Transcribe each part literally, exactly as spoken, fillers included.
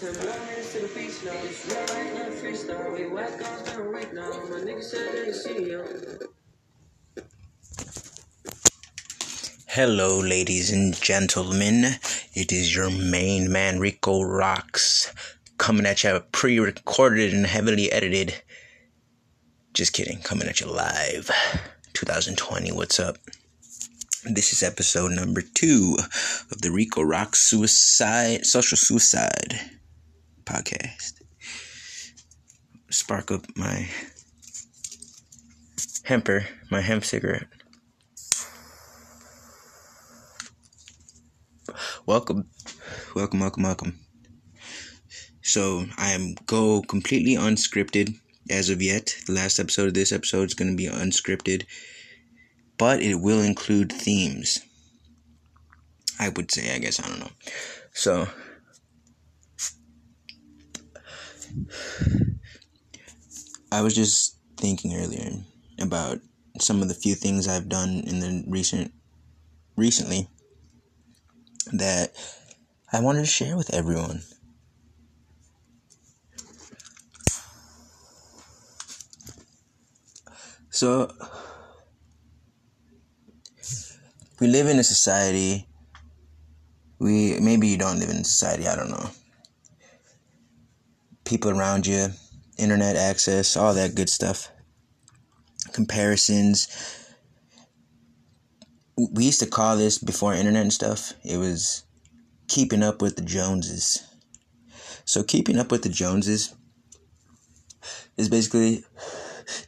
said one minutes to the beach now. It's real right now, freestyle. We white guys down right now. My nigga said they see you. Hello, ladies and gentlemen. It is your main man, Rico Rocks, coming at you pre-recorded and heavily edited. Just kidding. Coming at you live. twenty twenty. What's up? This is episode number two of the Rico Rocks Suicide Social Suicide podcast. Spark up my hemper, my hemp cigarette. Welcome, welcome, welcome, welcome. So I am go completely unscripted as of yet. The last episode of this episode is going to be unscripted. But it will include themes, I would say, I guess, I don't know. So, I was just thinking earlier about some of the few things I've done in the recent, recently that I wanted to share with everyone. So, we live in a society, we, maybe you don't live in a society, I don't know. People around you, internet access, all that good stuff. Comparisons. We used to call this, before internet and stuff, it was keeping up with the Joneses. So keeping up with the Joneses is basically,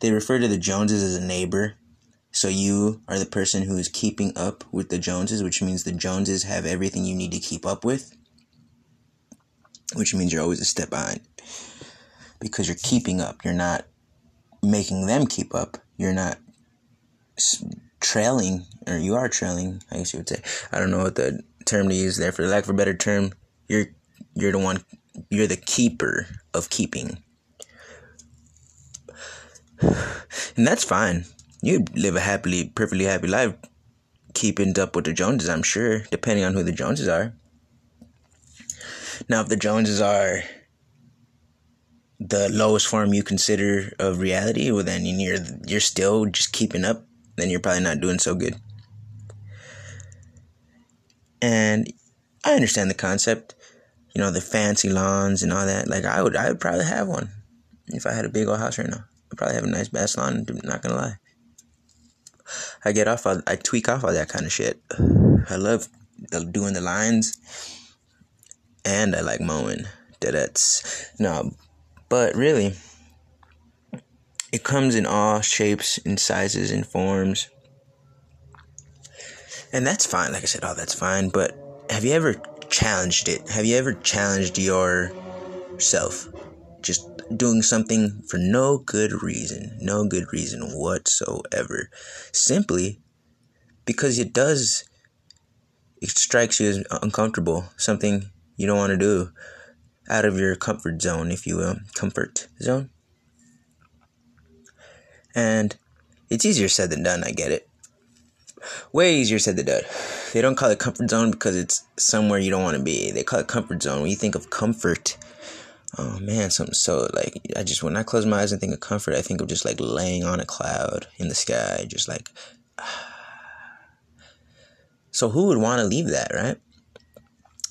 they refer to the Joneses as a neighbor. So you are the person who is keeping up with the Joneses, which means the Joneses have everything you need to keep up with, which means you're always a step behind because you're keeping up. You're not making them keep up. You're not trailing, or you are trailing, I guess you would say. I don't know what the term to use there. For lack of a better term, you're you're the one, you're the keeper of keeping. And that's fine. You live a happily, perfectly happy life, keeping up with the Joneses, I'm sure, depending on who the Joneses are. Now, if the Joneses are the lowest form you consider of reality, well, then you're you're still just keeping up, then you're probably not doing so good. And I understand the concept, you know, the fancy lawns and all that. Like, I would, I would probably have one if I had a big old house right now. I'd probably have a nice bass lawn, I'm not gonna lie. I get off, I, I tweak off all that kind of shit. I love doing the lines, and I like mowing. That's no, but really, it comes in all shapes and sizes and forms, and that's fine. Like I said, all oh, that's fine. But have you ever challenged it? Have you ever challenged yourself? Just doing something for no good reason, no good reason whatsoever, simply because it does, it strikes you as uncomfortable, something you don't want to do, out of your comfort zone, if you will, comfort zone. And it's easier said than done, I get it. Way easier said than done. They don't call it comfort zone because it's somewhere you don't want to be. They call it comfort zone. When you think of comfort, oh man, something so, like, I just, when I close my eyes and think of comfort, I think of just like laying on a cloud in the sky, just like, ah. So who would want to leave that, right?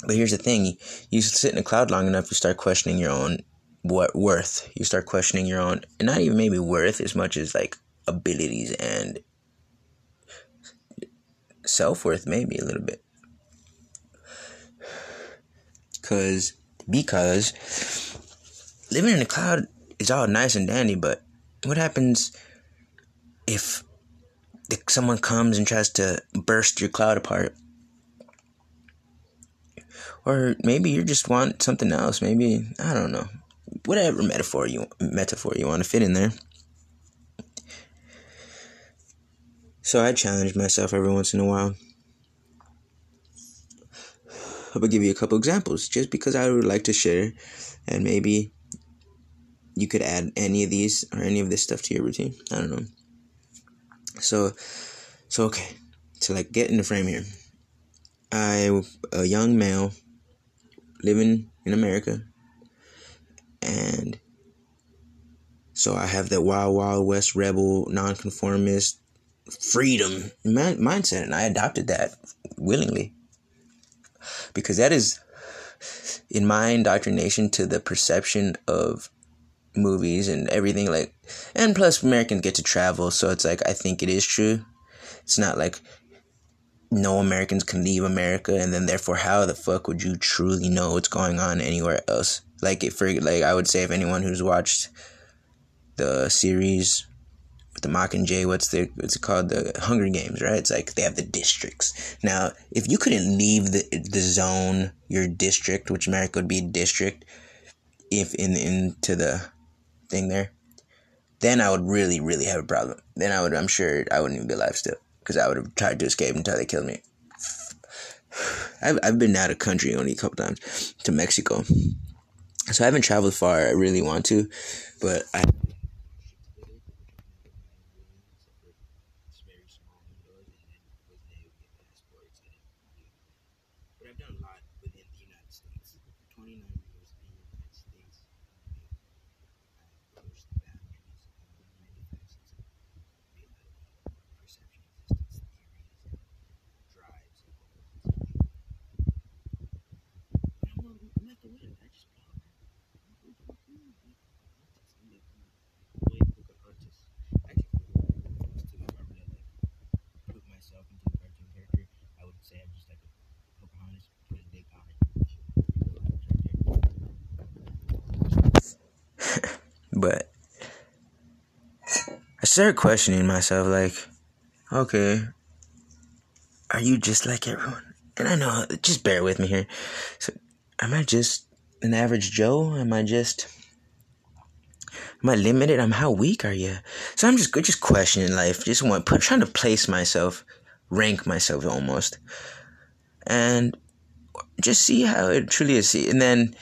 But here's the thing, you sit in a cloud long enough, you start questioning your own what worth, you start questioning your own, and not even maybe worth as much as like abilities and self-worth, maybe a little bit. Because... Because living in a cloud is all nice and dandy, but what happens if someone comes and tries to burst your cloud apart? Or maybe you just want something else. Maybe, I don't know, whatever metaphor you metaphor you want to fit in there. So I challenge myself every once in a while. I'm gonna give you a couple examples just because I would like to share, and maybe you could add any of these or any of this stuff to your routine. I don't know. So, so okay. So like, get in the frame here. I, a young male living in America, And so I have that wild, wild west rebel, nonconformist, freedom man- mindset, and I adopted that willingly, because that is, in my indoctrination to the perception of movies and everything, like, and plus Americans get to travel, so it's like, I think it is true. It's not like no Americans can leave America, and then therefore how the fuck would you truly know what's going on anywhere else? Like, if for like I would say, if anyone who's watched the series with the Mockingjay, what's the what's it called, the Hunger Games, right? It's like they have the districts. Now, if you couldn't leave the the zone, your district, which America would be a district, if in into the thing there, then I would really, really have a problem. Then I would, I'm sure, I wouldn't even be alive still, because I would have tried to escape until they killed me. I've I've been out of country only a couple times, to Mexico, so I haven't traveled far. I really want to, but I. But I started questioning myself, like, okay, are you just like everyone? And I know, just bear with me here. So, am I just an average Joe? Am I just, am I limited? I'm, how weak are you? So I'm just just questioning life. Just want, put, trying to place myself, rank myself almost, and just see how it truly is. And then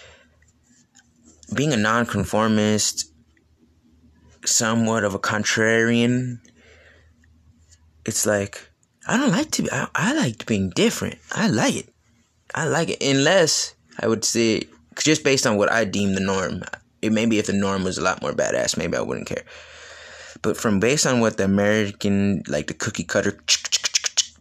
being a nonconformist, somewhat of a contrarian, it's like, I don't like to be, I, I like being different. I like it. I like it. Unless, I would say, just based on what I deem the norm, it maybe if the norm was a lot more badass, maybe I wouldn't care. But from based on what the American, like the cookie cutter,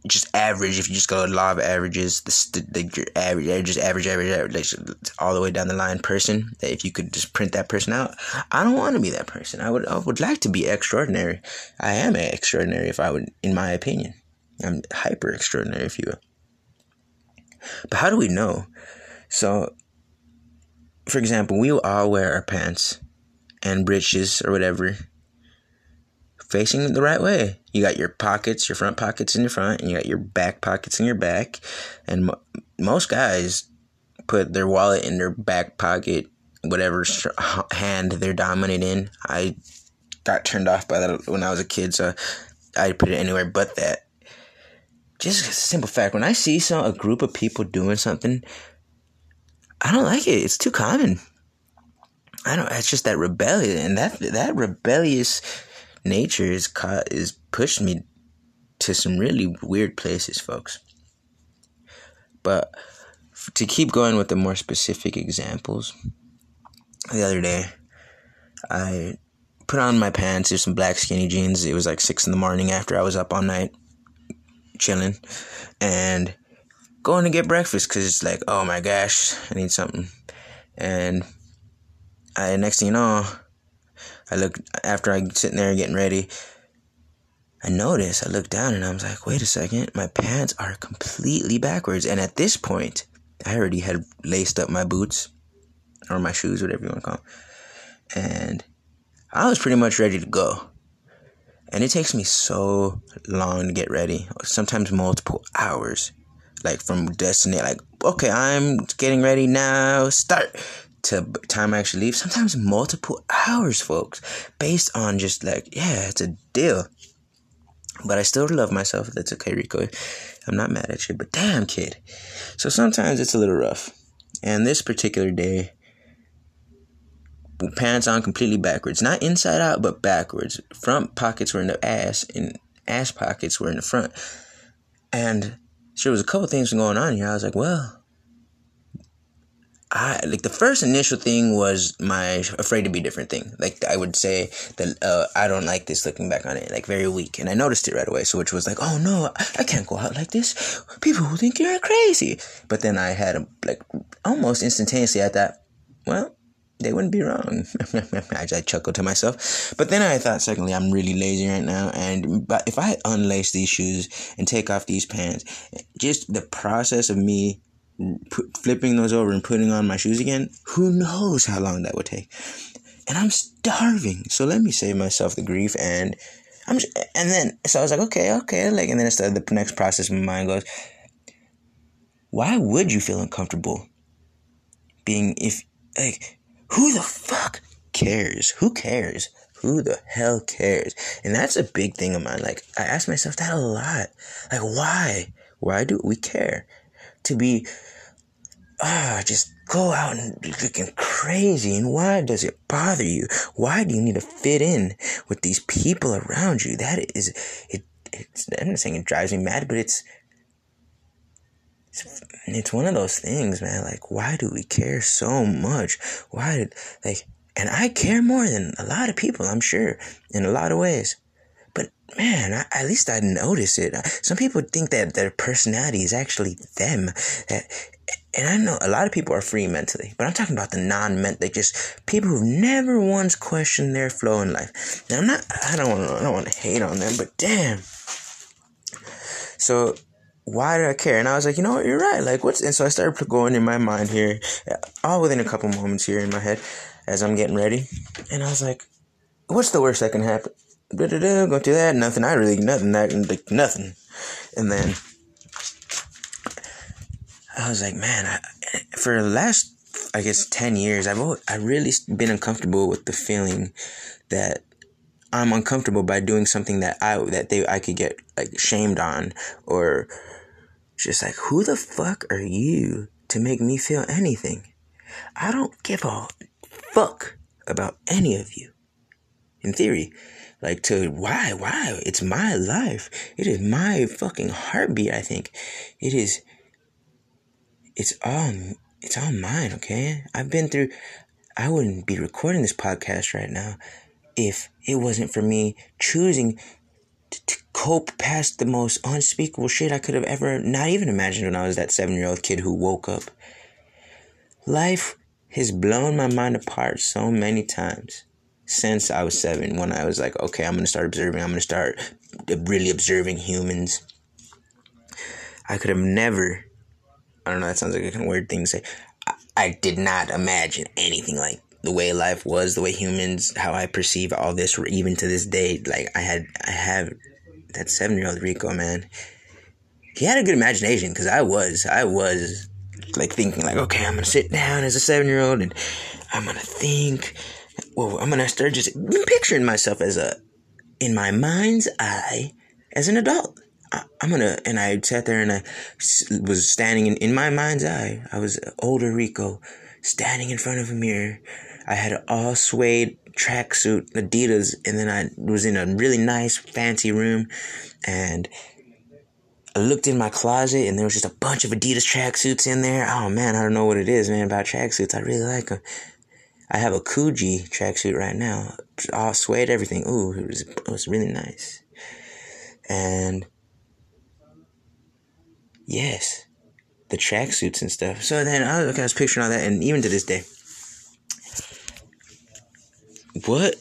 just average, if you just go log averages, the, the, the your average, just average, average, average, all the way down the line person, if you could just print that person out, I don't want to be that person. I would I would like to be extraordinary. I am extraordinary, if I would, in my opinion. I'm hyper extraordinary, if you will. But how do we know? So, for example, we all wear our pants and breeches or whatever facing the right way. You got your pockets, your front pockets in your front, and you got your back pockets in your back. And mo- most guys put their wallet in their back pocket, whatever sh- hand they're dominant in. I got turned off by that when I was a kid, so I put it anywhere but that. Just a simple fact, when I see some a group of people doing something, I don't like it. It's too common. I don't. It's just that rebellion, and that that rebellious nature is caught, is pushed me to some really weird places, folks. But to keep going with the more specific examples, the other day I put on my pants. There's some black skinny jeans. It was like six in the morning after I was up all night chilling and going to get breakfast, because it's like, oh my gosh, I need something. And I next thing you know, I look, after I'm sitting there getting ready, I notice, I look down and I was like, wait a second, my pants are completely backwards. And at this point, I already had laced up my boots, or my shoes, whatever you want to call them. And I was pretty much ready to go. And it takes me so long to get ready, sometimes multiple hours. Like from destiny, like, okay, I'm getting ready now, start, to time I actually leave, sometimes multiple hours, folks, based on just like, yeah, it's a deal. But I still love myself. That's okay, Rico. I'm not mad at you, but damn, kid. So sometimes it's a little rough. And this particular day, pants on completely backwards, not inside out, but backwards. Front pockets were in the ass, and ass pockets were in the front. And so there was a couple things going on here. I was like, well, I like the first initial thing was my afraid to be different thing. Like I would say that uh, I don't like this. Looking back on it, like very weak, and I noticed it right away. So which was like, oh no, I can't go out like this. People will think you're crazy. But then I had a, like almost instantaneously, I thought, well, they wouldn't be wrong. I, I chuckled to myself. But then I thought, secondly, I'm really lazy right now. And but if I unlace these shoes and take off these pants, just the process of me p- flipping those over and putting on my shoes again, who knows how long that would take. And I'm starving. So let me save myself the grief. And I'm just, and then, so I was like, okay, okay. Like, and then I started the next process. My mind goes, why would you feel uncomfortable being, if, like, who the fuck cares? Who cares? Who the hell cares? And that's a big thing of mine. Like, I ask myself that a lot. Like, why? Why do we care? To be, ah, just go out and be looking crazy. And why does it bother you? Why do you need to fit in with these people around you? That is, it. It's, I'm not saying it drives me mad, but it's, it's one of those things, man. Like, why do we care so much? Why did, like, and I care more than a lot of people, I'm sure, in a lot of ways. But, man, I, at least I notice it. Some people think that their personality is actually them. That, and I know a lot of people are free mentally, but I'm talking about the non-ment, like just people who've never once questioned their flow in life. Now, I'm not, I don't want to, I don't want to hate on them, but damn. So, why do I care? And I was like, you know what, you're right. Like, what's, and so I started going in my mind here, all within a couple moments here in my head as I'm getting ready. And I was like, what's the worst that can happen? Da da da, going through that, nothing. I really, nothing, that, like, nothing. And then I was like, man, I, for the last, I guess, ten years, I've always, I really been uncomfortable with the feeling that I'm uncomfortable by doing something that I, that they, I could get, like, shamed on, or just like, who the fuck are you to make me feel anything? I don't give a fuck about any of you. In theory, like, to why, why? It's my life. It is my fucking heartbeat, I think. It is, it's all, it's all mine, okay? I've been through, I wouldn't be recording this podcast right now if it wasn't for me choosing to, to cope past the most unspeakable shit I could have ever not even imagined when I was that seven-year-old kid who woke up. Life has blown my mind apart so many times since I was seven, when I was like, okay, I'm going to start observing. I'm going to start really observing humans. I could have never, I don't know, that sounds like a kind of weird thing to say. I, I did not imagine anything like that. The way life was, the way humans, how I perceive all this, or even to this day, like I had, I have that seven-year-old Rico, man. He had a good imagination, because I was, I was like thinking like, okay, I'm going to sit down as a seven-year-old and I'm going to think, well, I'm going to start just picturing myself as a, in my mind's eye, as an adult. I, I'm going to, and I sat there and I was standing in, in my mind's eye. I was older Rico, standing in front of a mirror. I had an all suede tracksuit, Adidas, and then I was in a really nice, fancy room, and I looked in my closet, and there was just a bunch of Adidas tracksuits in there. Oh, man, I don't know what it is, man, about tracksuits. I really like them. I have a Coogee tracksuit right now, all suede, everything. Ooh, it was, it was really nice. And, yes, the tracksuits and stuff. So then I was, okay, I was picturing all that, and even to this day, what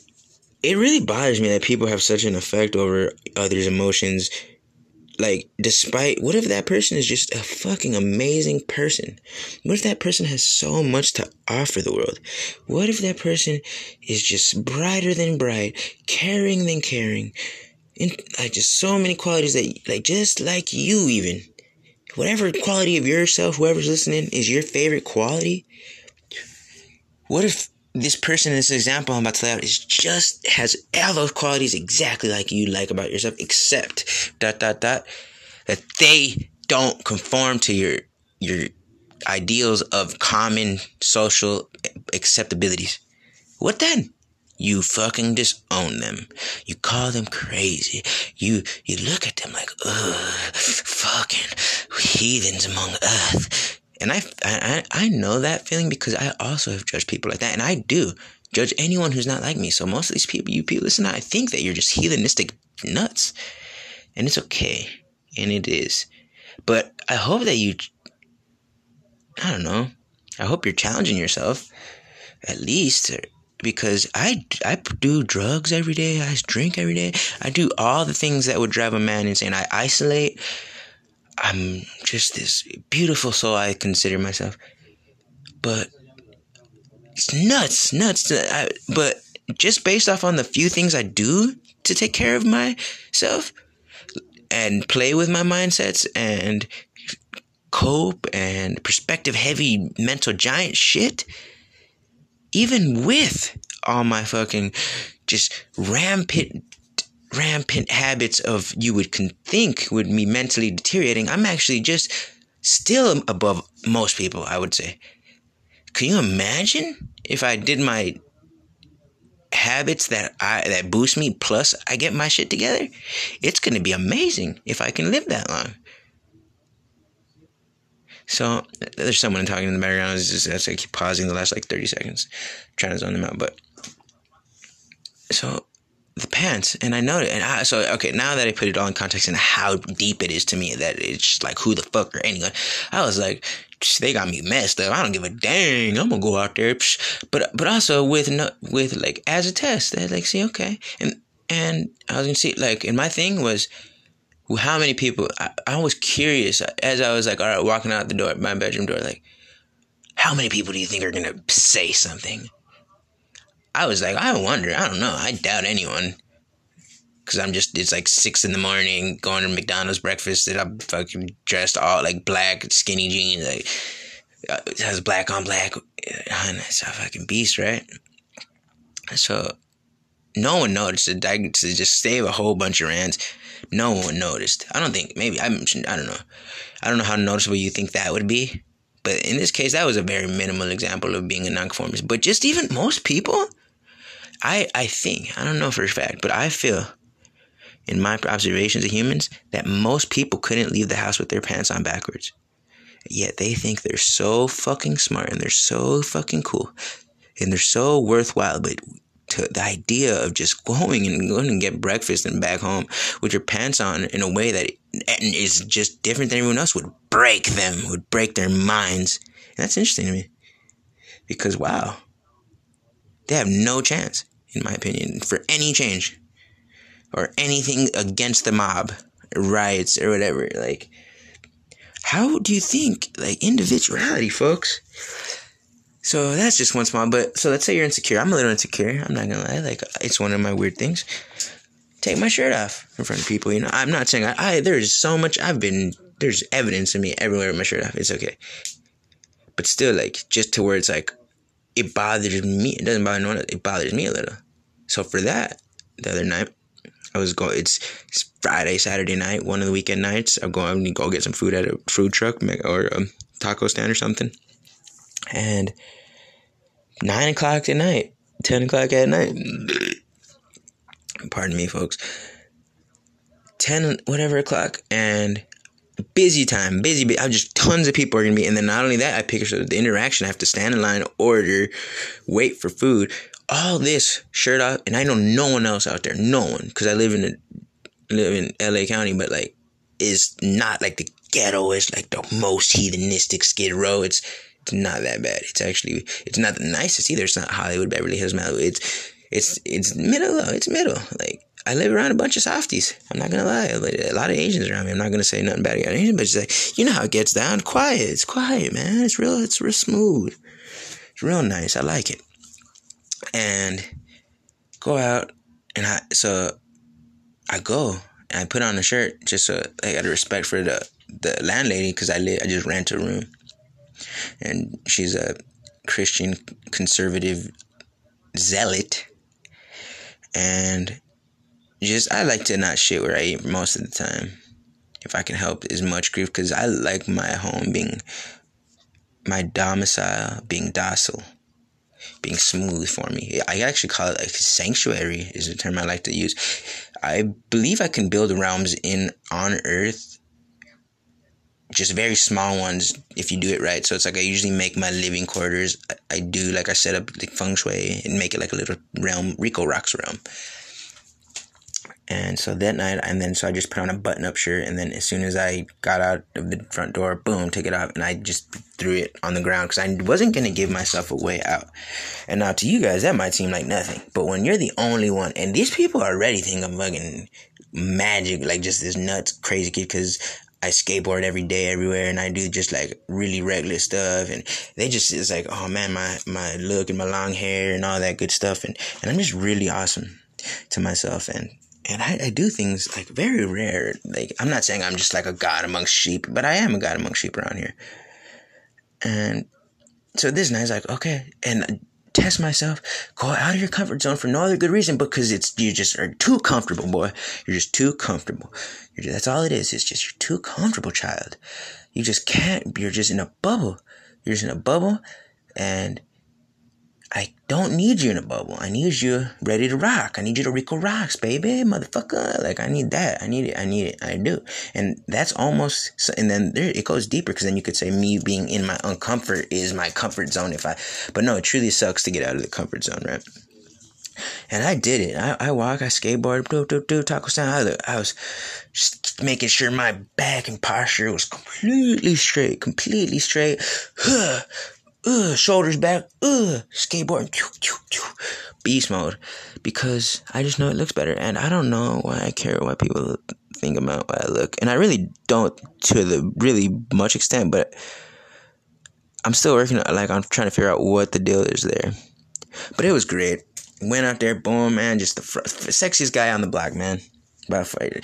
it really bothers me that people have such an effect over others' emotions. Like, despite, what if that person is just a fucking amazing person? What if that person has so much to offer the world? What if that person is just brighter than bright, caring than caring, and like just so many qualities that, like, just like you, even. Whatever quality of yourself, whoever's listening, is your favorite quality. What if this person in this example I'm about to lay out is just has all those qualities exactly like you like about yourself, except dot dot dot that they don't conform to your your ideals of common social acceptabilities? What then? You fucking disown them. You call them crazy. You you look at them like, ugh, fucking heathens among us. And I, I, I know that feeling because I also have judged people like that. And I do judge anyone who's not like me. So most of these people, you people listen to, I think that you're just heathenistic nuts. And it's okay. And it is. But I hope that you, I don't know. I hope you're challenging yourself at least, because I, I do drugs every day. I drink every day. I do all the things that would drive a man insane. I isolate. I'm just this beautiful soul, I consider myself. But it's nuts, nuts. To, I, but just based off on the few things I do to take care of myself and play with my mindsets and cope and perspective-heavy mental giant shit, even with all my fucking just rampant rampant habits of you would con- think would be mentally deteriorating, I'm actually just still above most people, I would say. Can you imagine if I did my habits that I that boost me plus I get my shit together? It's going to be amazing if I can live that long. So there's someone talking in the background. It's just, that's, I keep pausing the last like thirty seconds trying to zone them out. But so the pants, and I know it, and I, so, okay, now that I put it all in context and how deep it is to me, that it's just like, who the fuck are anyone? I was like, they got me messed up. I don't give a dang. I'm gonna go out there. But, but also with, no, with like, as a test, they're like, see, okay. And, and I was gonna see, like, and my thing was, how many people, I, I was curious as I was like, all right, walking out the door, my bedroom door, like, how many people do you think are gonna say something? I was like, I wonder, I don't know, I doubt anyone, because I'm just, it's like six in the morning, going to McDonald's breakfast, and I'm fucking dressed all like black, skinny jeans, like, it has black on black, and it's a fucking beast, right? So, no one noticed it. I to just save a whole bunch of rants, no one noticed. I don't think, maybe, I I don't know, I don't know how noticeable you think that would be, but in this case, that was a very minimal example of being a nonconformist. But just even most people, I, I think, I don't know for a fact, but I feel in my observations of humans that most people couldn't leave the house with their pants on backwards. Yet they think they're so fucking smart and they're so fucking cool and they're so worthwhile. But to the idea of just going and going and get breakfast and back home with your pants on in a way that is just different than everyone else would break them, would break their minds. And that's interesting to me because, wow. They have no chance, in my opinion, for any change or anything against the mob, riots or whatever. Like, how do you think, like, individuality, folks? So that's just one small, but so let's say you're insecure. I'm a little insecure. I'm not going to lie. Like, it's one of my weird things. Take my shirt off in front of people, you know. I'm not saying I, I there's so much I've been, there's evidence of me everywhere with my shirt off. It's okay. But still, like, just to where it's like, it bothers me. It doesn't bother no one else. It bothers me a little. So for that, the other night, I was going, it's, it's Friday, Saturday night, one of the weekend nights. I'm going to go get some food at a food truck or a taco stand or something. And nine o'clock at night, ten o'clock at night. Pardon me, folks. ten, whatever o'clock. And busy time, busy, I'm just tons of people are going to be, and then not only that, I picture the interaction, I have to stand in line, order, wait for food, all this, shirt off, and I know no one else out there, no one, because I live in a, live in L A County, but, like, it's not, like, the ghetto, it's, like, the most heathenistic Skid Row, it's, it's not that bad, it's actually, it's not the nicest either, it's not Hollywood, Beverly Hills, Malibu, it's, it's, it's middle, though, it's middle, like, I live around a bunch of softies. I'm not going to lie. A lot of Asians around me. I'm not going to say nothing bad about Asians, but it's like, you know how it gets down. Quiet. It's quiet, man. It's real, it's real smooth. It's real nice. I like it. And go out. And I, so I go and I put on a shirt just so I got a respect for the, the landlady because I live, I just rent a room. And she's a Christian conservative zealot. And just, I like to not shit where I eat most of the time, if I can help as much grief, because I like my home being, my domicile being docile, being smooth for me. I actually call it like sanctuary is the term I like to use. I believe I can build realms in on earth just very small ones if you do it right. So it's like I usually make my living quarters. I, I do, like I set up like feng shui and make it like a little realm, Rico Rocks realm. And so that night, and then so I just put on a button-up shirt, and then as soon as I got out of the front door, boom, took it off, and I just threw it on the ground because I wasn't going to give myself a way out. And now to you guys, that might seem like nothing, but when you're the only one, and these people already think I'm fucking magic, like just this nuts, crazy kid, because I skateboard every day everywhere, and I do just like really reckless stuff, and they just, it's like, oh man, my, my look and my long hair and all that good stuff, and, and I'm just really awesome to myself, and And I, I do things, like, very rare. Like, I'm not saying I'm just, like, a god amongst sheep, but I am a god amongst sheep around here. And so this night, I was like, okay, and test myself. Go out of your comfort zone for no other good reason, because it's you just are too comfortable, boy. You're just too comfortable. You're just, that's all it is. It's just you're too comfortable, child. You just can't. You're just in a bubble. You're just in a bubble, and I don't need you in a bubble. I need you ready to rock. I need you to Rico Rocks, baby, motherfucker. Like, I need that. I need it. I need it. I do. And that's almost, and then there, it goes deeper, because then you could say me being in my uncomfort is my comfort zone if I, but no, it truly sucks to get out of the comfort zone, right? And I did it. I, I walk, I skateboard, do, do, do, taco stand. I, I was just making sure my back and posture was completely straight, completely straight. Huh. Uh, shoulders back, uh, skateboard, choo, choo, choo. Beast mode, because I just know it looks better, and I don't know why I care what people think about why I look, and I really don't to the really much extent, but I'm still working, like I'm trying to figure out what the deal is there, but it was great. Went out there, boom, man, just the fr- sexiest guy on the block, man. By fighter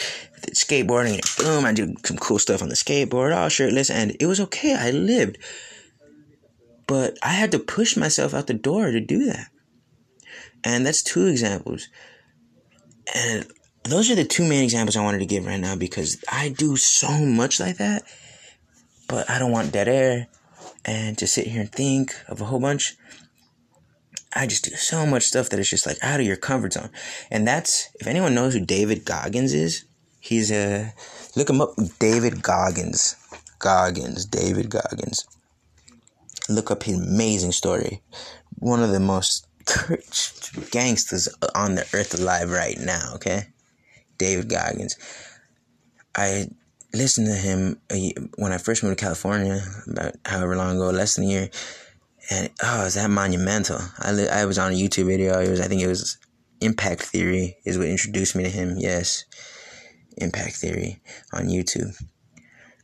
skateboarding, boom, I did some cool stuff on the skateboard, all shirtless, and it was okay. I lived. But I had to push myself out the door to do that. And that's two examples. And those are the two main examples I wanted to give right now, because I do so much like that. But I don't want dead air and to sit here and think of a whole bunch. I just do so much stuff that it's just like out of your comfort zone. And that's, if anyone knows who David Goggins is, he's a, look him up, David Goggins. Goggins, David Goggins. Look up his amazing story. One of the most gangsters on the earth alive right now, okay? David Goggins. I listened to him when I first moved to California, about however long ago, less than a year. And, oh, is that monumental. I li- I was on a YouTube video. It was I think it was Impact Theory is what introduced me to him. Yes, Impact Theory on YouTube.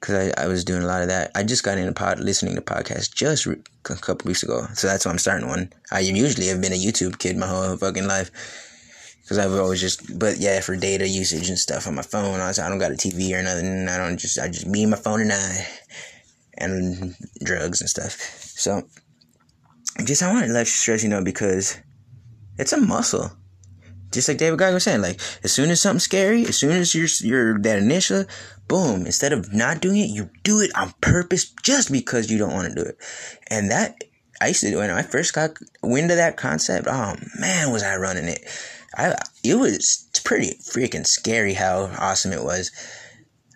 Because I, I was doing a lot of that. I just got into pod, listening to podcasts just re- a couple weeks ago. So that's why I'm starting one. I usually have been a YouTube kid my whole fucking life. Because I've always just... But yeah, for data usage and stuff on my phone. I don't got a T V or nothing. I don't just... I just me and my phone and I. And drugs and stuff. So, just I want to let you stress, you know, because it's a muscle. Just like David Goggins was saying, like, as soon as something's scary, as soon as you're, you're that initial, boom, instead of not doing it, you do it on purpose just because you don't want to do it. And that, I used to, when I first got wind of that concept, oh, man, was I running it. I It was pretty freaking scary how awesome it was.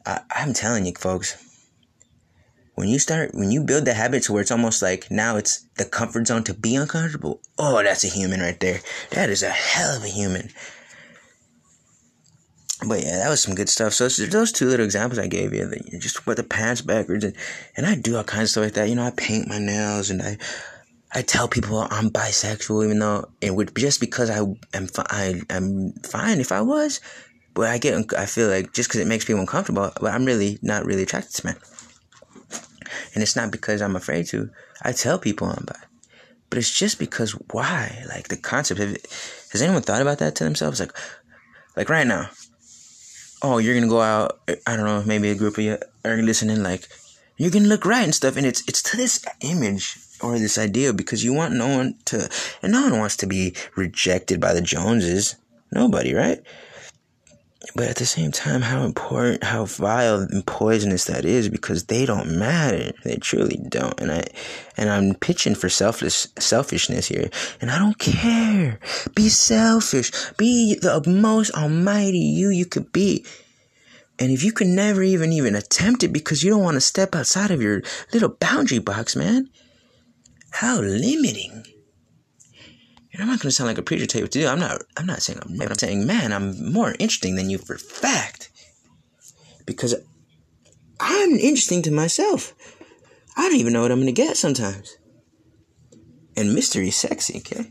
I, I'm telling you, folks, when you start, when you build the habit to where it's almost like now it's the comfort zone to be uncomfortable. Oh, that's a human right there. That is a hell of a human. But yeah, that was some good stuff. So it's those two little examples I gave you, that you just put the pants backwards, and, and I do all kinds of stuff like that. You know, I paint my nails, and I I tell people I'm bisexual, even though it would just because I am fi- I am fine if I was, but I get I feel like just because it makes people uncomfortable, but I'm really not really attracted to men. And it's not because I'm afraid to. I tell people I'm bi. But it's just because why? Like, the concept of it. Has anyone thought about that to themselves? Like, like right now. Oh, you're going to go out. I don't know. Maybe a group of you are listening. Like, you're going to look right and stuff. And it's it's to this image or this idea. Because you want no one to. And no one wants to be rejected by the Joneses. Nobody, right? But at the same time, how important, how vile and poisonous that is, because they don't matter. They truly don't. And I, and I'm pitching for selfless selfishness here. And I don't care. Be selfish. Be the most almighty you you could be. And if you can never even, even attempt it because you don't want to step outside of your little boundary box, man, how limiting. And I'm not going to sound like a preacher to you what to do. I'm not, I'm not saying I'm right. I'm saying, man, I'm more interesting than you for a fact. Because I'm interesting to myself. I don't even know what I'm going to get sometimes. And mystery is sexy, okay?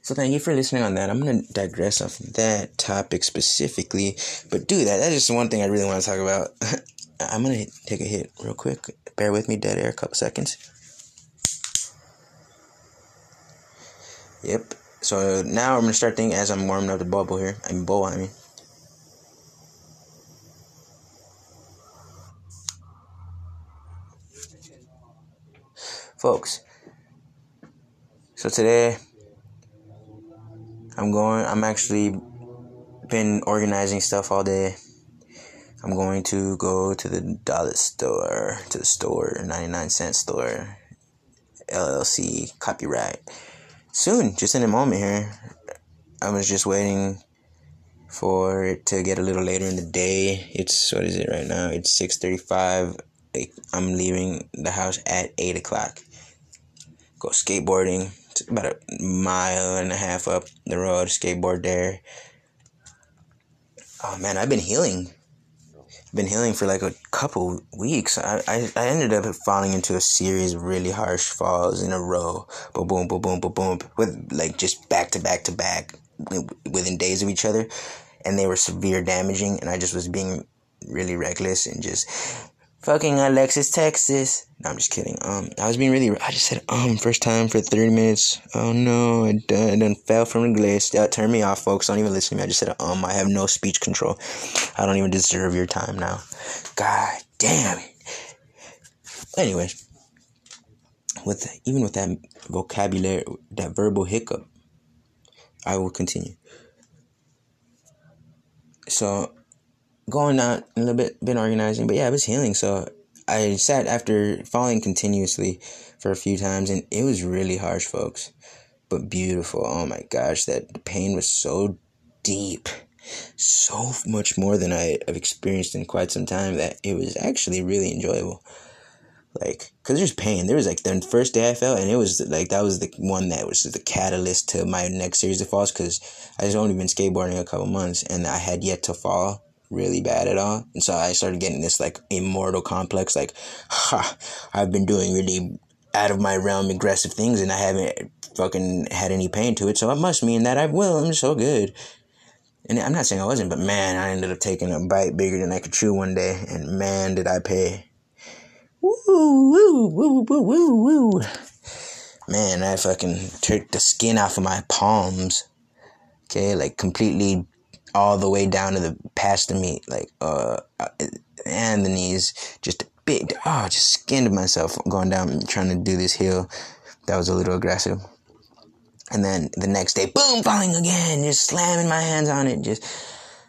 So thank you for listening on that. I'm going to digress off of that topic specifically. But dude, that, that's just one thing I really want to talk about. I'm going to take a hit real quick. Bear with me, dead air, a couple seconds. Yep. So now I'm going to start thinking as I'm warming up the bubble here. I'm bowl, I mean. Folks, so today I'm going, I'm actually been organizing stuff all day. I'm going to go to the dollar store, to the store, ninety-nine cent store, L L C, copyright. Soon, just in a moment here. I was just waiting for it to get a little later in the day. It's, what is it right now? It's six thirty-five. I'm leaving the house at eight o'clock. Go skateboarding. It's about a mile and a half up the road. Skateboard there. Oh man, I've been healing. I've been healing for like a couple weeks. I, I, I ended up falling into a series of really harsh falls in a row. Boom, boom, boom, boom, boom, boom. With like just back to back to back within days of each other. And they were severe damaging. And I just was being really reckless and just... Fucking Alexis, Texas. No, I'm just kidding. Um, I was being really... I just said, um, first time for thirty minutes. Oh, no. I done, I done fell from the glass. That turned me off, folks. Don't even listen to me. I just said, um, I have no speech control. I don't even deserve your time now. God damn it. Anyways. With, even with that vocabulary, that verbal hiccup, I will continue. So... Going out a little bit, been organizing, but yeah, I was healing. So I sat after falling continuously for a few times, and it was really harsh, folks, but beautiful. Oh my gosh, that pain was so deep, so much more than I have experienced in quite some time that it was actually really enjoyable. Like, cause there's pain. There was like the first day I fell, and it was like that was the one that was the catalyst to my next series of falls. Cause I just only been skateboarding a couple months, and I had yet to fall really bad at all. And so I started getting this like immortal complex, like, ha, I've been doing really out of my realm aggressive things and I haven't fucking had any pain to it, so it must mean that I will, I'm so good. And I'm not saying I wasn't, but man, I ended up taking a bite bigger than I could chew one day, and man did I pay. Woo woo woo woo woo woo. Man, I fucking took the skin off of my palms, okay, like completely all the way down to the past the meat, like, uh, and the knees, just a bit, oh, just skinned myself going down trying to do this hill. That was a little aggressive. And then the next day, boom, falling again, just slamming my hands on it, just,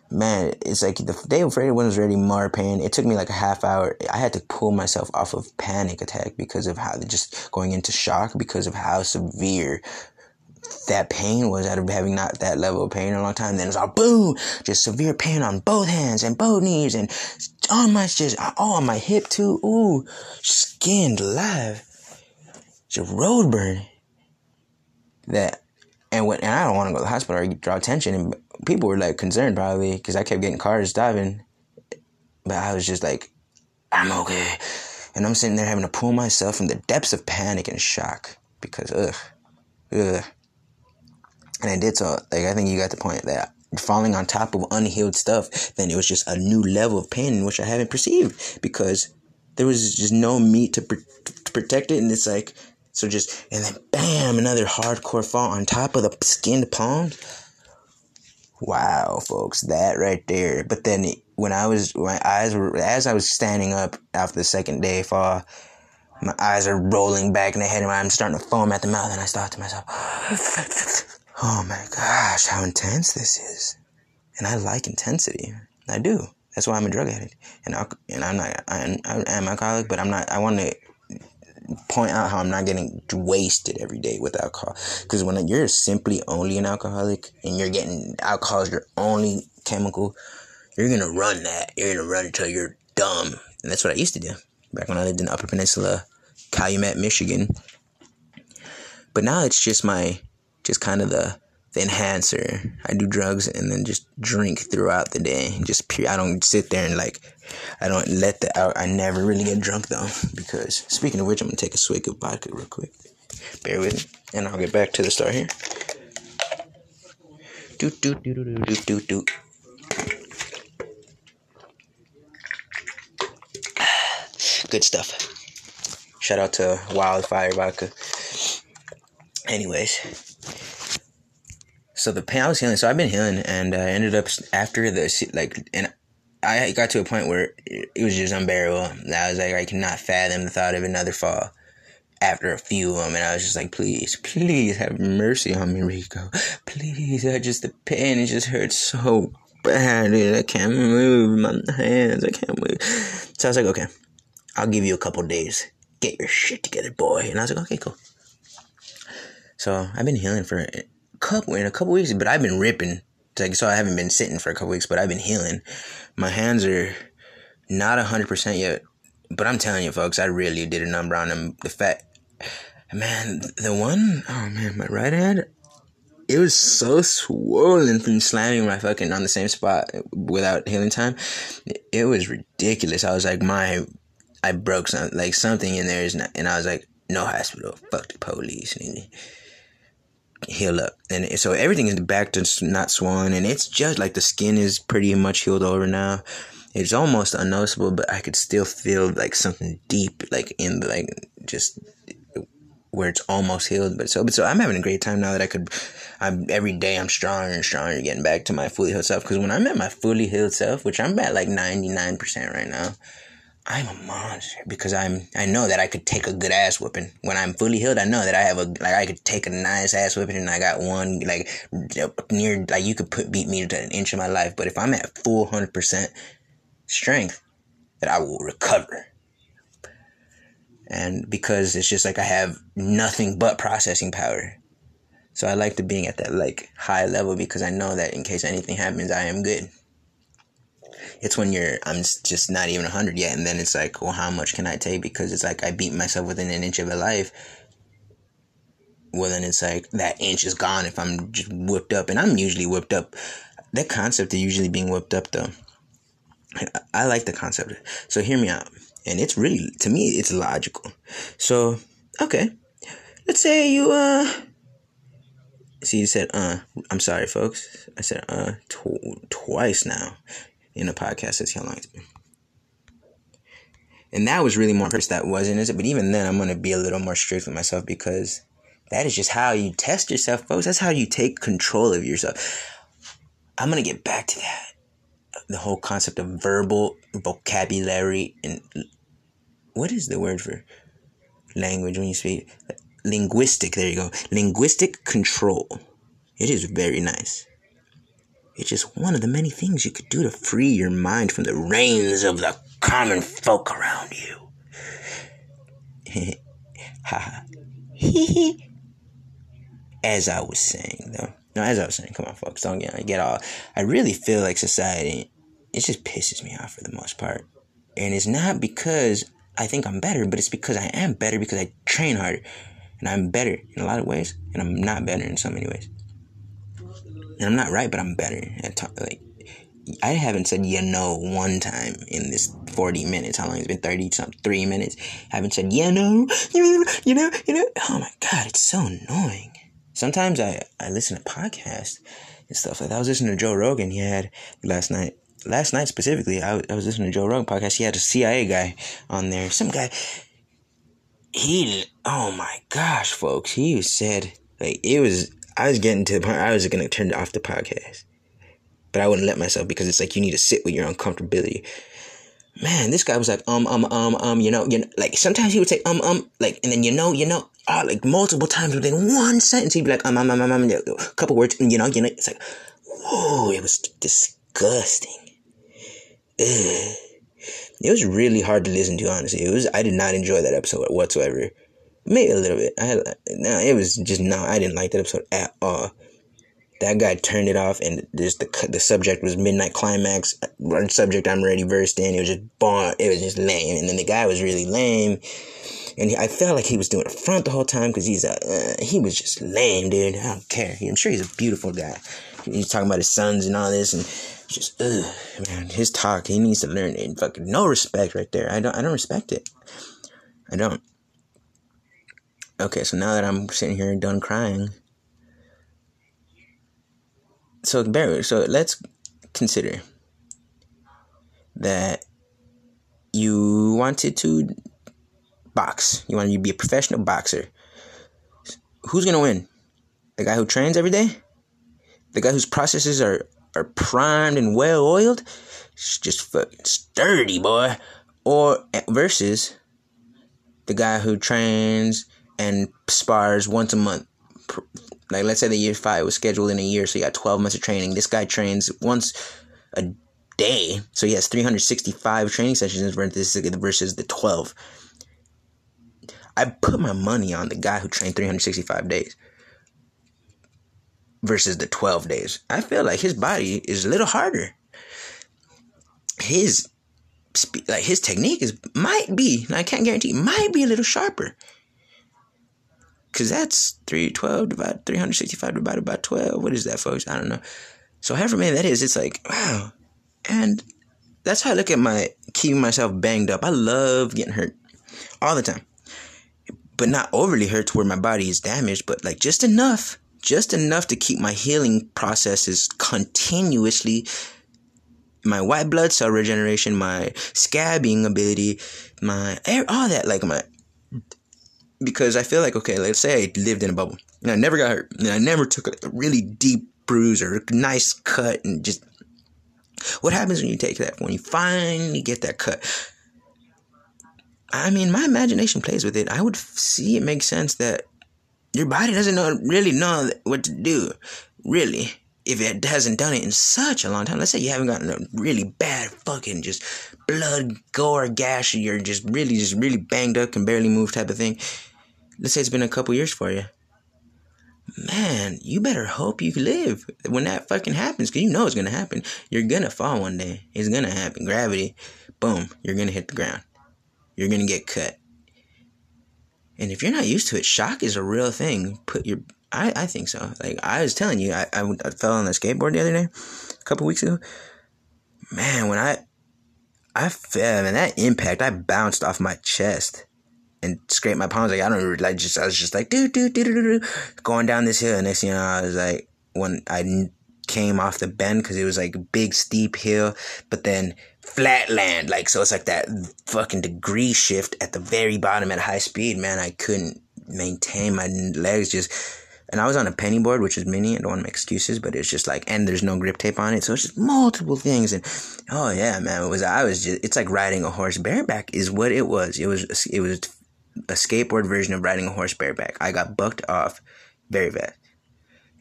man, it's like the day before it was already more pain. It took me like a half hour. I had to pull myself off of panic attack because of how, just going into shock because of how severe that pain was, out of having not that level of pain in a long time. Then it's all boom, just severe pain on both hands and both knees and on my just oh, on my hip too. Ooh, skinned live, just road burn. That and when and I don't want to go to the hospital or draw attention. And people were like concerned probably because I kept getting cars diving, but I was just like, I'm okay. And I'm sitting there having to pull myself from the depths of panic and shock because ugh, ugh. And I did so, like, I think you got the point that falling on top of unhealed stuff, then it was just a new level of pain, which I haven't perceived because there was just no meat to, pr- to protect it. And it's like, so just, and then bam, another hardcore fall on top of the skinned palms. Wow, folks, that right there. But then when I was, my eyes were, as I was standing up after the second day fall, my eyes are rolling back in the head and I'm starting to foam at the mouth. And I thought to myself, oh my gosh, how intense this is. And I like intensity. I do. That's why I'm a drug addict. And, I'll, and I'm not, I'm, I am alcoholic, but I'm not, I want to point out how I'm not getting wasted every day with alcohol. Because when you're simply only an alcoholic and you're getting alcohol as your only chemical, you're gonna run that. You're gonna run until you're dumb. And that's what I used to do back when I lived in the Upper Peninsula, Calumet, Michigan. But now it's just my, just kind of the, the enhancer. I do drugs and then just drink throughout the day. Just pure, I don't sit there and like, I don't let the out. I never really get drunk though, because speaking of which, I'm gonna take a swig of vodka real quick. Bear with me, and I'll get back to the start here. Do do do do do do do. Good stuff. Shout out to Wildfire Vodka. Anyways, so the pain I was healing. So I've been healing, and I ended up after the like, and I got to a point where it was just unbearable. I was like, I cannot fathom the thought of another fall. After a few of them, and I was just like, please, please have mercy on me, Rico. Please, I just, the pain, it just hurts so bad, dude. I can't move my hands, I can't move. So I was like, okay, I'll give you a couple days. Get your shit together, boy. And I was like, okay, cool. So I've been healing for a couple, in a couple weeks, but I've been ripping. It's like, so I haven't been sitting for a couple weeks, but I've been healing. My hands are not one hundred percent yet, but I'm telling you, folks, I really did a number on them. The fact... Man, the one, oh man, my right hand, it was so swollen from slamming my fucking on the same spot without healing time. It was ridiculous. I was like, my, I broke something, like something in there is not, and I was like, no hospital, fuck the police, nigga. Heal up. And so everything is back to not swollen, and it's just like the skin is pretty much healed over now. It's almost unnoticeable, but I could still feel like something deep, like in, like just... where it's almost healed, but so, but so I'm having a great time now that I could, I'm every day I'm stronger and stronger, getting back to my fully healed self, because when I'm at my fully healed self, which I'm at like ninety-nine percent right now, I'm a monster, because I'm, I know that I could take a good ass whipping. When I'm fully healed, I know that I have a, like, I could take a nice ass whipping, and I got one, like, near, like, you could put, beat me to an inch of my life, but if I'm at full one hundred percent strength, that I will recover. And because it's just like I have nothing but processing power. So I like to being at that like high level, because I know that in case anything happens, I am good. It's when you're, I'm just not even one hundred yet. And then it's like, well, how much can I take? Because it's like I beat myself within an inch of a life. Well, then it's like that inch is gone if I'm just whipped up. And I'm usually whipped up. That concept of usually being whipped up, though. I like the concept. So hear me out. And it's really, to me, it's logical. So, okay. Let's say you, uh... See, you said, uh... I'm sorry, folks. I said, uh, tw- twice now in a podcast. That's how long it's been. And that was really more first that wasn't, is it? But even then, I'm going to be a little more strict with myself, because that is just how you test yourself, folks. That's how you take control of yourself. I'm going to get back to that. The whole concept of verbal vocabulary, and what is the word for language when you speak? Linguistic, there you go. Linguistic control. It is very nice. It's just one of the many things you could do to free your mind from the reins of the common folk around you. Ha ha. As I was saying, though. No, as I was saying, come on, folks, don't get, get all... I really feel like society, it just pisses me off for the most part. And it's not because I think I'm better, but it's because I am better, because I train harder. And I'm better in a lot of ways, and I'm not better in so many ways. And I'm not right, but I'm better at talk, like, I haven't said, you know, one time in this forty minutes. How long has it been? thirty-something, three minutes. I haven't said, you know, you know, you know, you know. Oh, my God, it's so annoying. Sometimes I, I listen to podcasts and stuff like that. I was listening to Joe Rogan. He had last night, last night specifically, I, I was listening to Joe Rogan podcast. He had a C I A guy on there. Some guy, he, oh my gosh, folks. He said, like, it was, I was getting to the point, I was going to turn off the podcast. But I wouldn't let myself, because it's like, you need to sit with your uncomfortability. Man, this guy was like, um, um, um, um, you know, you know, like, sometimes he would say, um, um, like, and then, you know, you know, oh, like, multiple times within one sentence, he'd be like, um, um, um, um, um, a couple words, and, you know, you know, it's like, whoa, it was disgusting. Ugh. It was really hard to listen to, honestly. It was, I did not enjoy that episode whatsoever. Maybe a little bit. I, no, it was just, no, I didn't like that episode at all. That guy turned it off, and just the the subject was Midnight Climax, one subject I'm already versed in. It was just bomb. It was just lame, and then the guy was really lame, and I felt like he was doing a front the whole time because he's a uh, he was just lame, dude. I don't care. I'm sure he's a beautiful guy. He's talking about his sons and all this, and just ugh, man, his talk. He needs to learn it. Fucking no respect right there. I don't. I don't respect it. I don't. Okay, so now that I'm sitting here done crying. So, bear, so let's consider that you wanted to box. You wanted to be a professional boxer. Who's going to win? The guy who trains every day? The guy whose processes are, are primed and well-oiled? Just fucking sturdy, boy. Or versus the guy who trains and spars once a month. Like, let's say the year five was scheduled in a year, so you got twelve months of training. This guy trains once a day, so he has three hundred sixty-five training sessions versus the twelve. I put my money on the guy who trained three hundred sixty-five days versus the twelve days. I feel like his body is a little harder. His like his technique is might be, and I can't guarantee, might be a little sharper. Because that's three twelve divided, three hundred sixty-five divided by twelve. What is that, folks? I don't know. So however many that is, it's like, wow. And that's how I look at my, keeping myself banged up. I love getting hurt all the time. But not overly hurt to where my body is damaged, but like just enough. Just enough to keep my healing processes continuously. My white blood cell regeneration, my scabbing ability, my, all that, like my... Because I feel like, okay, let's say I lived in a bubble and I never got hurt and I never took a really deep bruise or a nice cut and just... What happens when you take that? When you finally get that cut? I mean, my imagination plays with it. I would see it make sense that your body doesn't know, really know what to do, really, if it hasn't done it in such a long time. Let's say you haven't gotten a really bad fucking just blood, gore, gash, and you're just really, just really banged up, can barely move type of thing. Let's say it's been a couple years for you. Man, you better hope you live when that fucking happens, because you know it's going to happen. You're going to fall one day. It's going to happen. Gravity, boom, you're going to hit the ground. You're going to get cut. And if you're not used to it, shock is a real thing. Put your, I, I think so. Like, I was telling you, I, I, I fell on the skateboard the other day, a couple weeks ago. Man, when I, I fell, and that impact, I bounced off my chest and scraped my palms. Like, I don't like just, I was just like, do, do, do, do, do, going down this hill. And next thing you know, I was like, when I came off the bend, because it was like a big, steep hill, but then flat land. Like, so it's like that fucking degree shift at the very bottom at high speed, man. I couldn't maintain my legs just, and I was on a penny board, which is mini. I don't want to make excuses, but it's just like, and there's no grip tape on it. So it's just multiple things. And, oh yeah, man, it was, I was just, it's like riding a horse bareback is what it was. It was, it was a skateboard version of riding a horse bareback. I got bucked off very fast.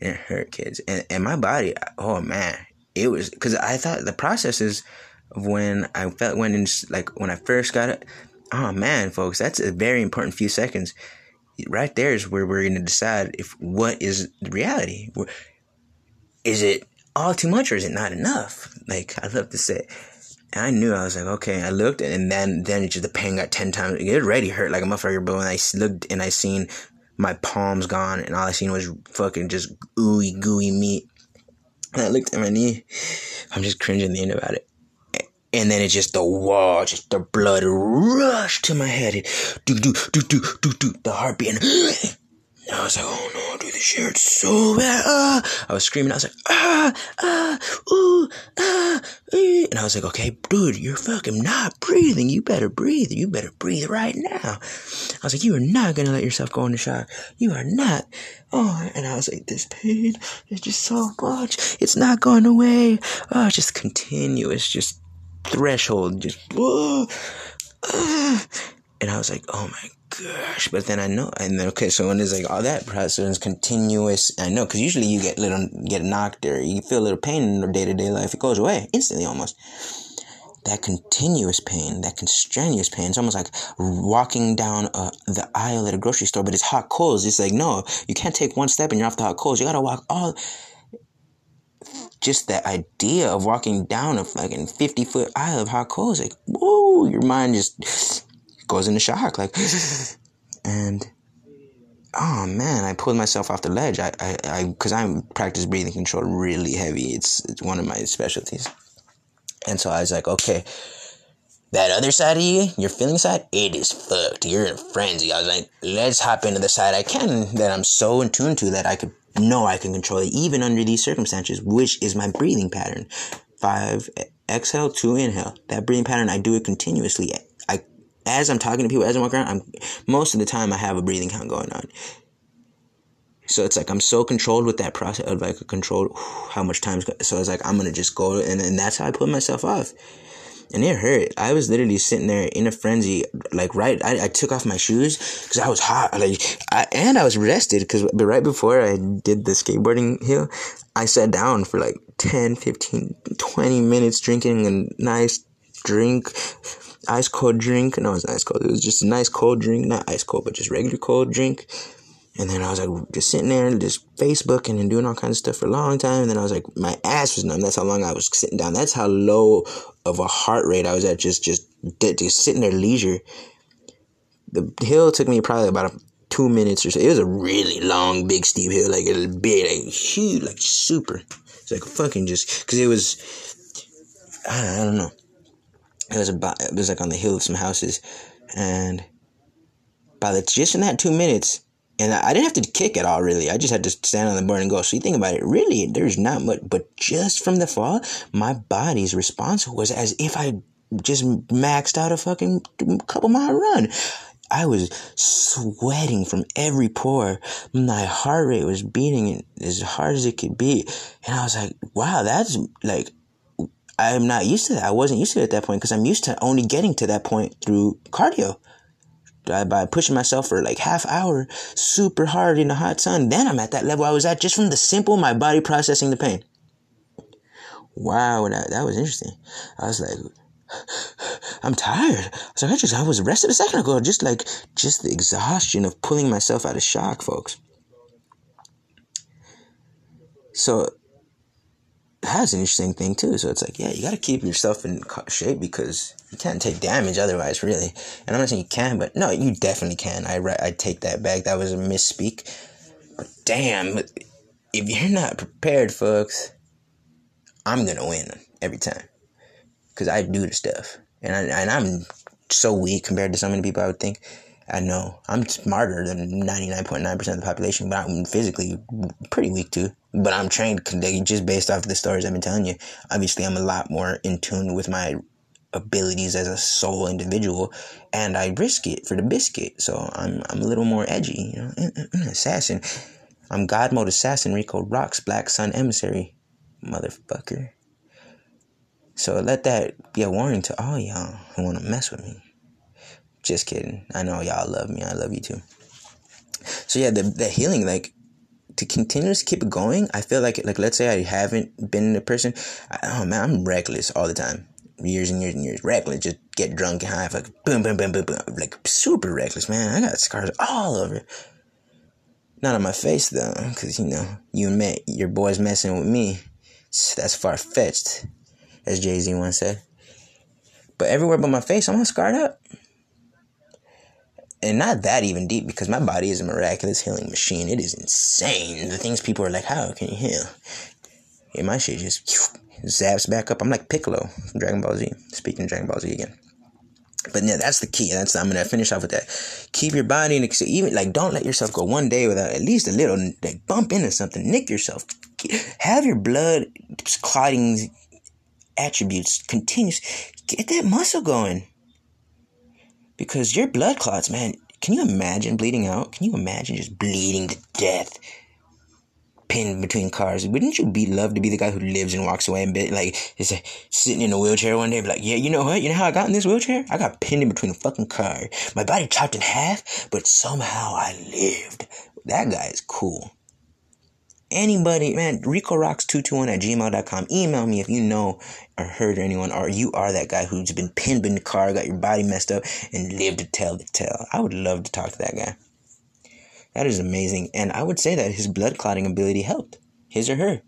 And it hurt, kids. And, and my body, oh man, it was, cause I thought the processes of when I felt, when, in, like when I first got it, oh man, folks, that's a very important few seconds. Right there is where we're going to decide if what is the reality. Is it all too much or is it not enough? Like I love to say, and I knew I was like, okay. I looked and then then it just, the pain got ten times. It already hurt like a motherfucker, but when I looked and I seen my palms gone and all I seen was fucking just ooey gooey meat. And I looked at my knee. I'm just cringing the end about it. And then it just, the wall, just the blood rushed to my head. It, do, do, do, do, do, do, the heartbeat. And, and I was like, oh no, dude, this shit hurts so bad. Ah. I was screaming. I was like, ah, ah, ooh, ah, eh. And I was like, okay, dude, you're fucking not breathing. You better breathe. You better breathe right now. I was like, you are not going to let yourself go into shock. You are not. Oh, and I was like, this pain is just so much. It's not going away. Oh, just continuous, just. Threshold just whoa, uh, and I was like, oh my gosh, but then I know, and then okay, so when it's like all that process is continuous, I know, because usually you get little get knocked or you feel a little pain in your day-to-day life, it goes away instantly almost. That continuous pain, that strenuous pain, it's almost like walking down uh, the aisle at a grocery store, but it's hot coals. It's like, no, you can't take one step and you're off the hot coals. You gotta walk all just that idea of walking down a fucking fifty-foot aisle of hot coals, like, whoa, your mind just goes into shock, like, and, oh, man, I pulled myself off the ledge, I, I, I, because I practice breathing control really heavy, it's, it's one of my specialties, and so I was like, okay, that other side of you, your feeling side, it is fucked, you're in a frenzy, I was like, let's hop into the side I can, that I'm so in tune to, that I could know I can control it, even under these circumstances, which is my breathing pattern. Five, exhale, two, inhale. That breathing pattern, I do it continuously. I, as I'm talking to people, as I walk around, I'm, most of the time I have a breathing count going on. So it's like I'm so controlled with that process of like controlled how much time. So it's like I'm going to just go, and, and that's how I put myself off. And it hurt. I was literally sitting there in a frenzy, like, right, I, I took off my shoes, because I was hot, like, I, and I was rested, because but right before I did the skateboarding hill, I sat down for, like, ten, fifteen, twenty minutes, drinking a nice drink, ice cold drink, no, it was ice cold, it was just a nice cold drink, not ice cold, but just regular cold drink, and then I was, like, just sitting there, just Facebooking and doing all kinds of stuff for a long time, and then I was, like, my ass was numb, that's how long I was sitting down, that's how low of a heart rate I was at, just just just sitting there leisure. The hill took me probably about a, two minutes or so. It was a really long, big, steep hill, like a big, like huge, like super. It's like fucking just because it was. I don't, I don't know. It was about. It was like on the hill of some houses, and by the just in that two minutes. And I didn't have to kick at all, really. I just had to stand on the board and go. So you think about it, really, there's not much. But just from the fall, my body's response was as if I just maxed out a fucking couple-mile run. I was sweating from every pore. My heart rate was beating as hard as it could be. And I was like, wow, that's, like, I'm not used to that. I wasn't used to it at that point because I'm used to only getting to that point through cardio. By pushing myself for like half hour super hard in the hot sun, then I'm at that level I was at just from the simple my body processing the pain. Wow, that, that was interesting. I was like, I'm tired. So I just I was rested a second ago, just like just the exhaustion of pulling myself out of shock, folks. So that's an interesting thing too. So it's like, yeah, you got to keep yourself in shape because you can't take damage otherwise, really. And I'm not saying you can, but no, you definitely can. I I take that back. That was a misspeak. But damn, if you're not prepared, folks, I'm gonna win every time because I do the stuff, and I, and I'm so weak compared to so many people. I would think I know I'm smarter than ninety-nine point nine percent of the population, but I'm physically pretty weak too. But I'm trained just based off the stories I've been telling you. Obviously, I'm a lot more in tune with my abilities as a sole individual, and I risk it for the biscuit. So I'm I'm a little more edgy, you know, assassin. I'm God mode assassin, Rico Rocks, Black Sun emissary, motherfucker. So let that be a warning to all y'all who want to mess with me. Just kidding. I know y'all love me. I love you too. So yeah, the the healing, like, to continuously keep it going, I feel like, like, let's say I haven't been a person, I, oh man, I'm reckless all the time, years and years and years, reckless, just get drunk and high, like, boom, boom, boom, boom, boom, like, super reckless, man, I got scars all over, not on my face, though, because, you know, you met, your boy's messing with me, that's far-fetched, as Jay-Z once said, but everywhere but my face, I'm all scarred up. And not that even deep, because my body is a miraculous healing machine. It is insane. The things people are like, how can you heal? And my shit just zaps back up. I'm like Piccolo from Dragon Ball Z. Speaking of Dragon Ball Z again. But yeah, that's the key. That's I'm going to finish off with that. Keep your body, in even like don't let yourself go one day without at least a little, like bump into something, nick yourself. Have your blood clotting attributes continuous. Get that muscle going. Because your blood clots, man, can you imagine bleeding out? Can you imagine just bleeding to death? Pinned between cars. Wouldn't you be love to be the guy who lives and walks away and be like, is like, sitting in a wheelchair one day, be like, yeah, you know what? You know how I got in this wheelchair? I got pinned in between a fucking car. My body chopped in half, but somehow I lived. That guy is cool. Anybody, man, rico rocks two two one at gmail dot com. Email me if you know or heard or anyone, or you are that guy who's been pinned in the car, got your body messed up, and lived to tell the tale. I would love to talk to that guy. That is amazing. And I would say that his blood clotting ability helped, his or her.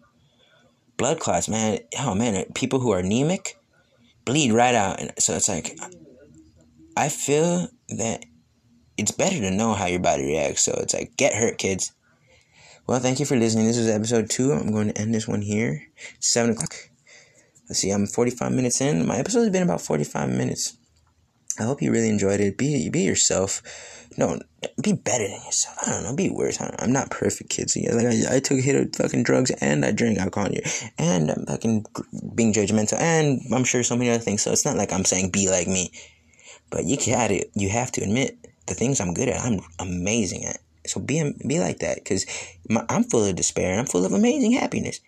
blood clots, man. Oh, man, people who are anemic bleed right out. And so it's like, I feel that it's better to know how your body reacts. So it's like, get hurt, kids. Well, thank you for listening. This was episode two. I'm going to end this one here. It's seven o'clock. Let's see, I'm forty-five minutes in. My episode has been about forty-five minutes. I hope you really enjoyed it. Be be yourself. No, be better than yourself. I don't know. Be worse. I don't, I'm not perfect, kids. You know, like I, I took a hit of fucking drugs, and I drink alcohol, and I'm fucking being judgmental, and I'm sure so many other things. So it's not like I'm saying be like me, but you got it. You have to admit the things I'm good at. I'm amazing at. So be be like that, because I'm full of despair. And I'm full of amazing happiness.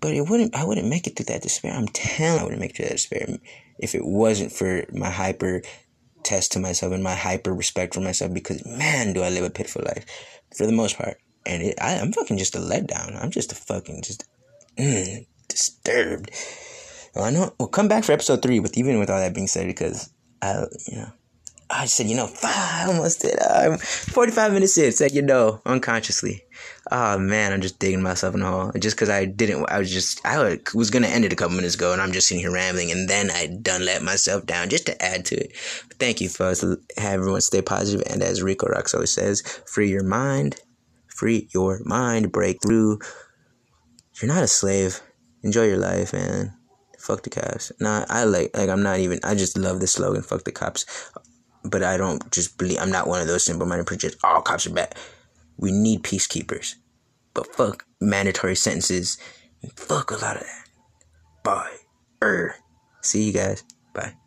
But it wouldn't. I wouldn't make it through that despair. I'm telling. I wouldn't make it through that despair if it wasn't for my hyper test to myself and my hyper respect for myself. Because man, do I live a pitiful life for the most part. And it, I, I'm fucking just a letdown. I'm just a fucking just mm, disturbed. Well, I know. Well, come back for episode three. With even with all that being said, because I, you know, I said, you know, I almost did. I'm forty-five minutes in. It's like, you know, unconsciously. Oh, man, I'm just digging myself in a hole. Just because I didn't, I was just, I was going to end it a couple minutes ago, and I'm just sitting here rambling, and then I done let myself down just to add to it. But thank you, folks. Have everyone stay positive, and as Rico Rocks always says, free your mind. Free your mind. Break through. You're not a slave. Enjoy your life, man. Fuck the cops. Nah, I like, like, I'm not even, I just love the slogan, fuck the cops. But I don't just believe, I'm not one of those simple-minded preachers. All cops are bad. We need peacekeepers. But fuck mandatory sentences. Fuck a lot of that. Bye. Er. See you guys. Bye.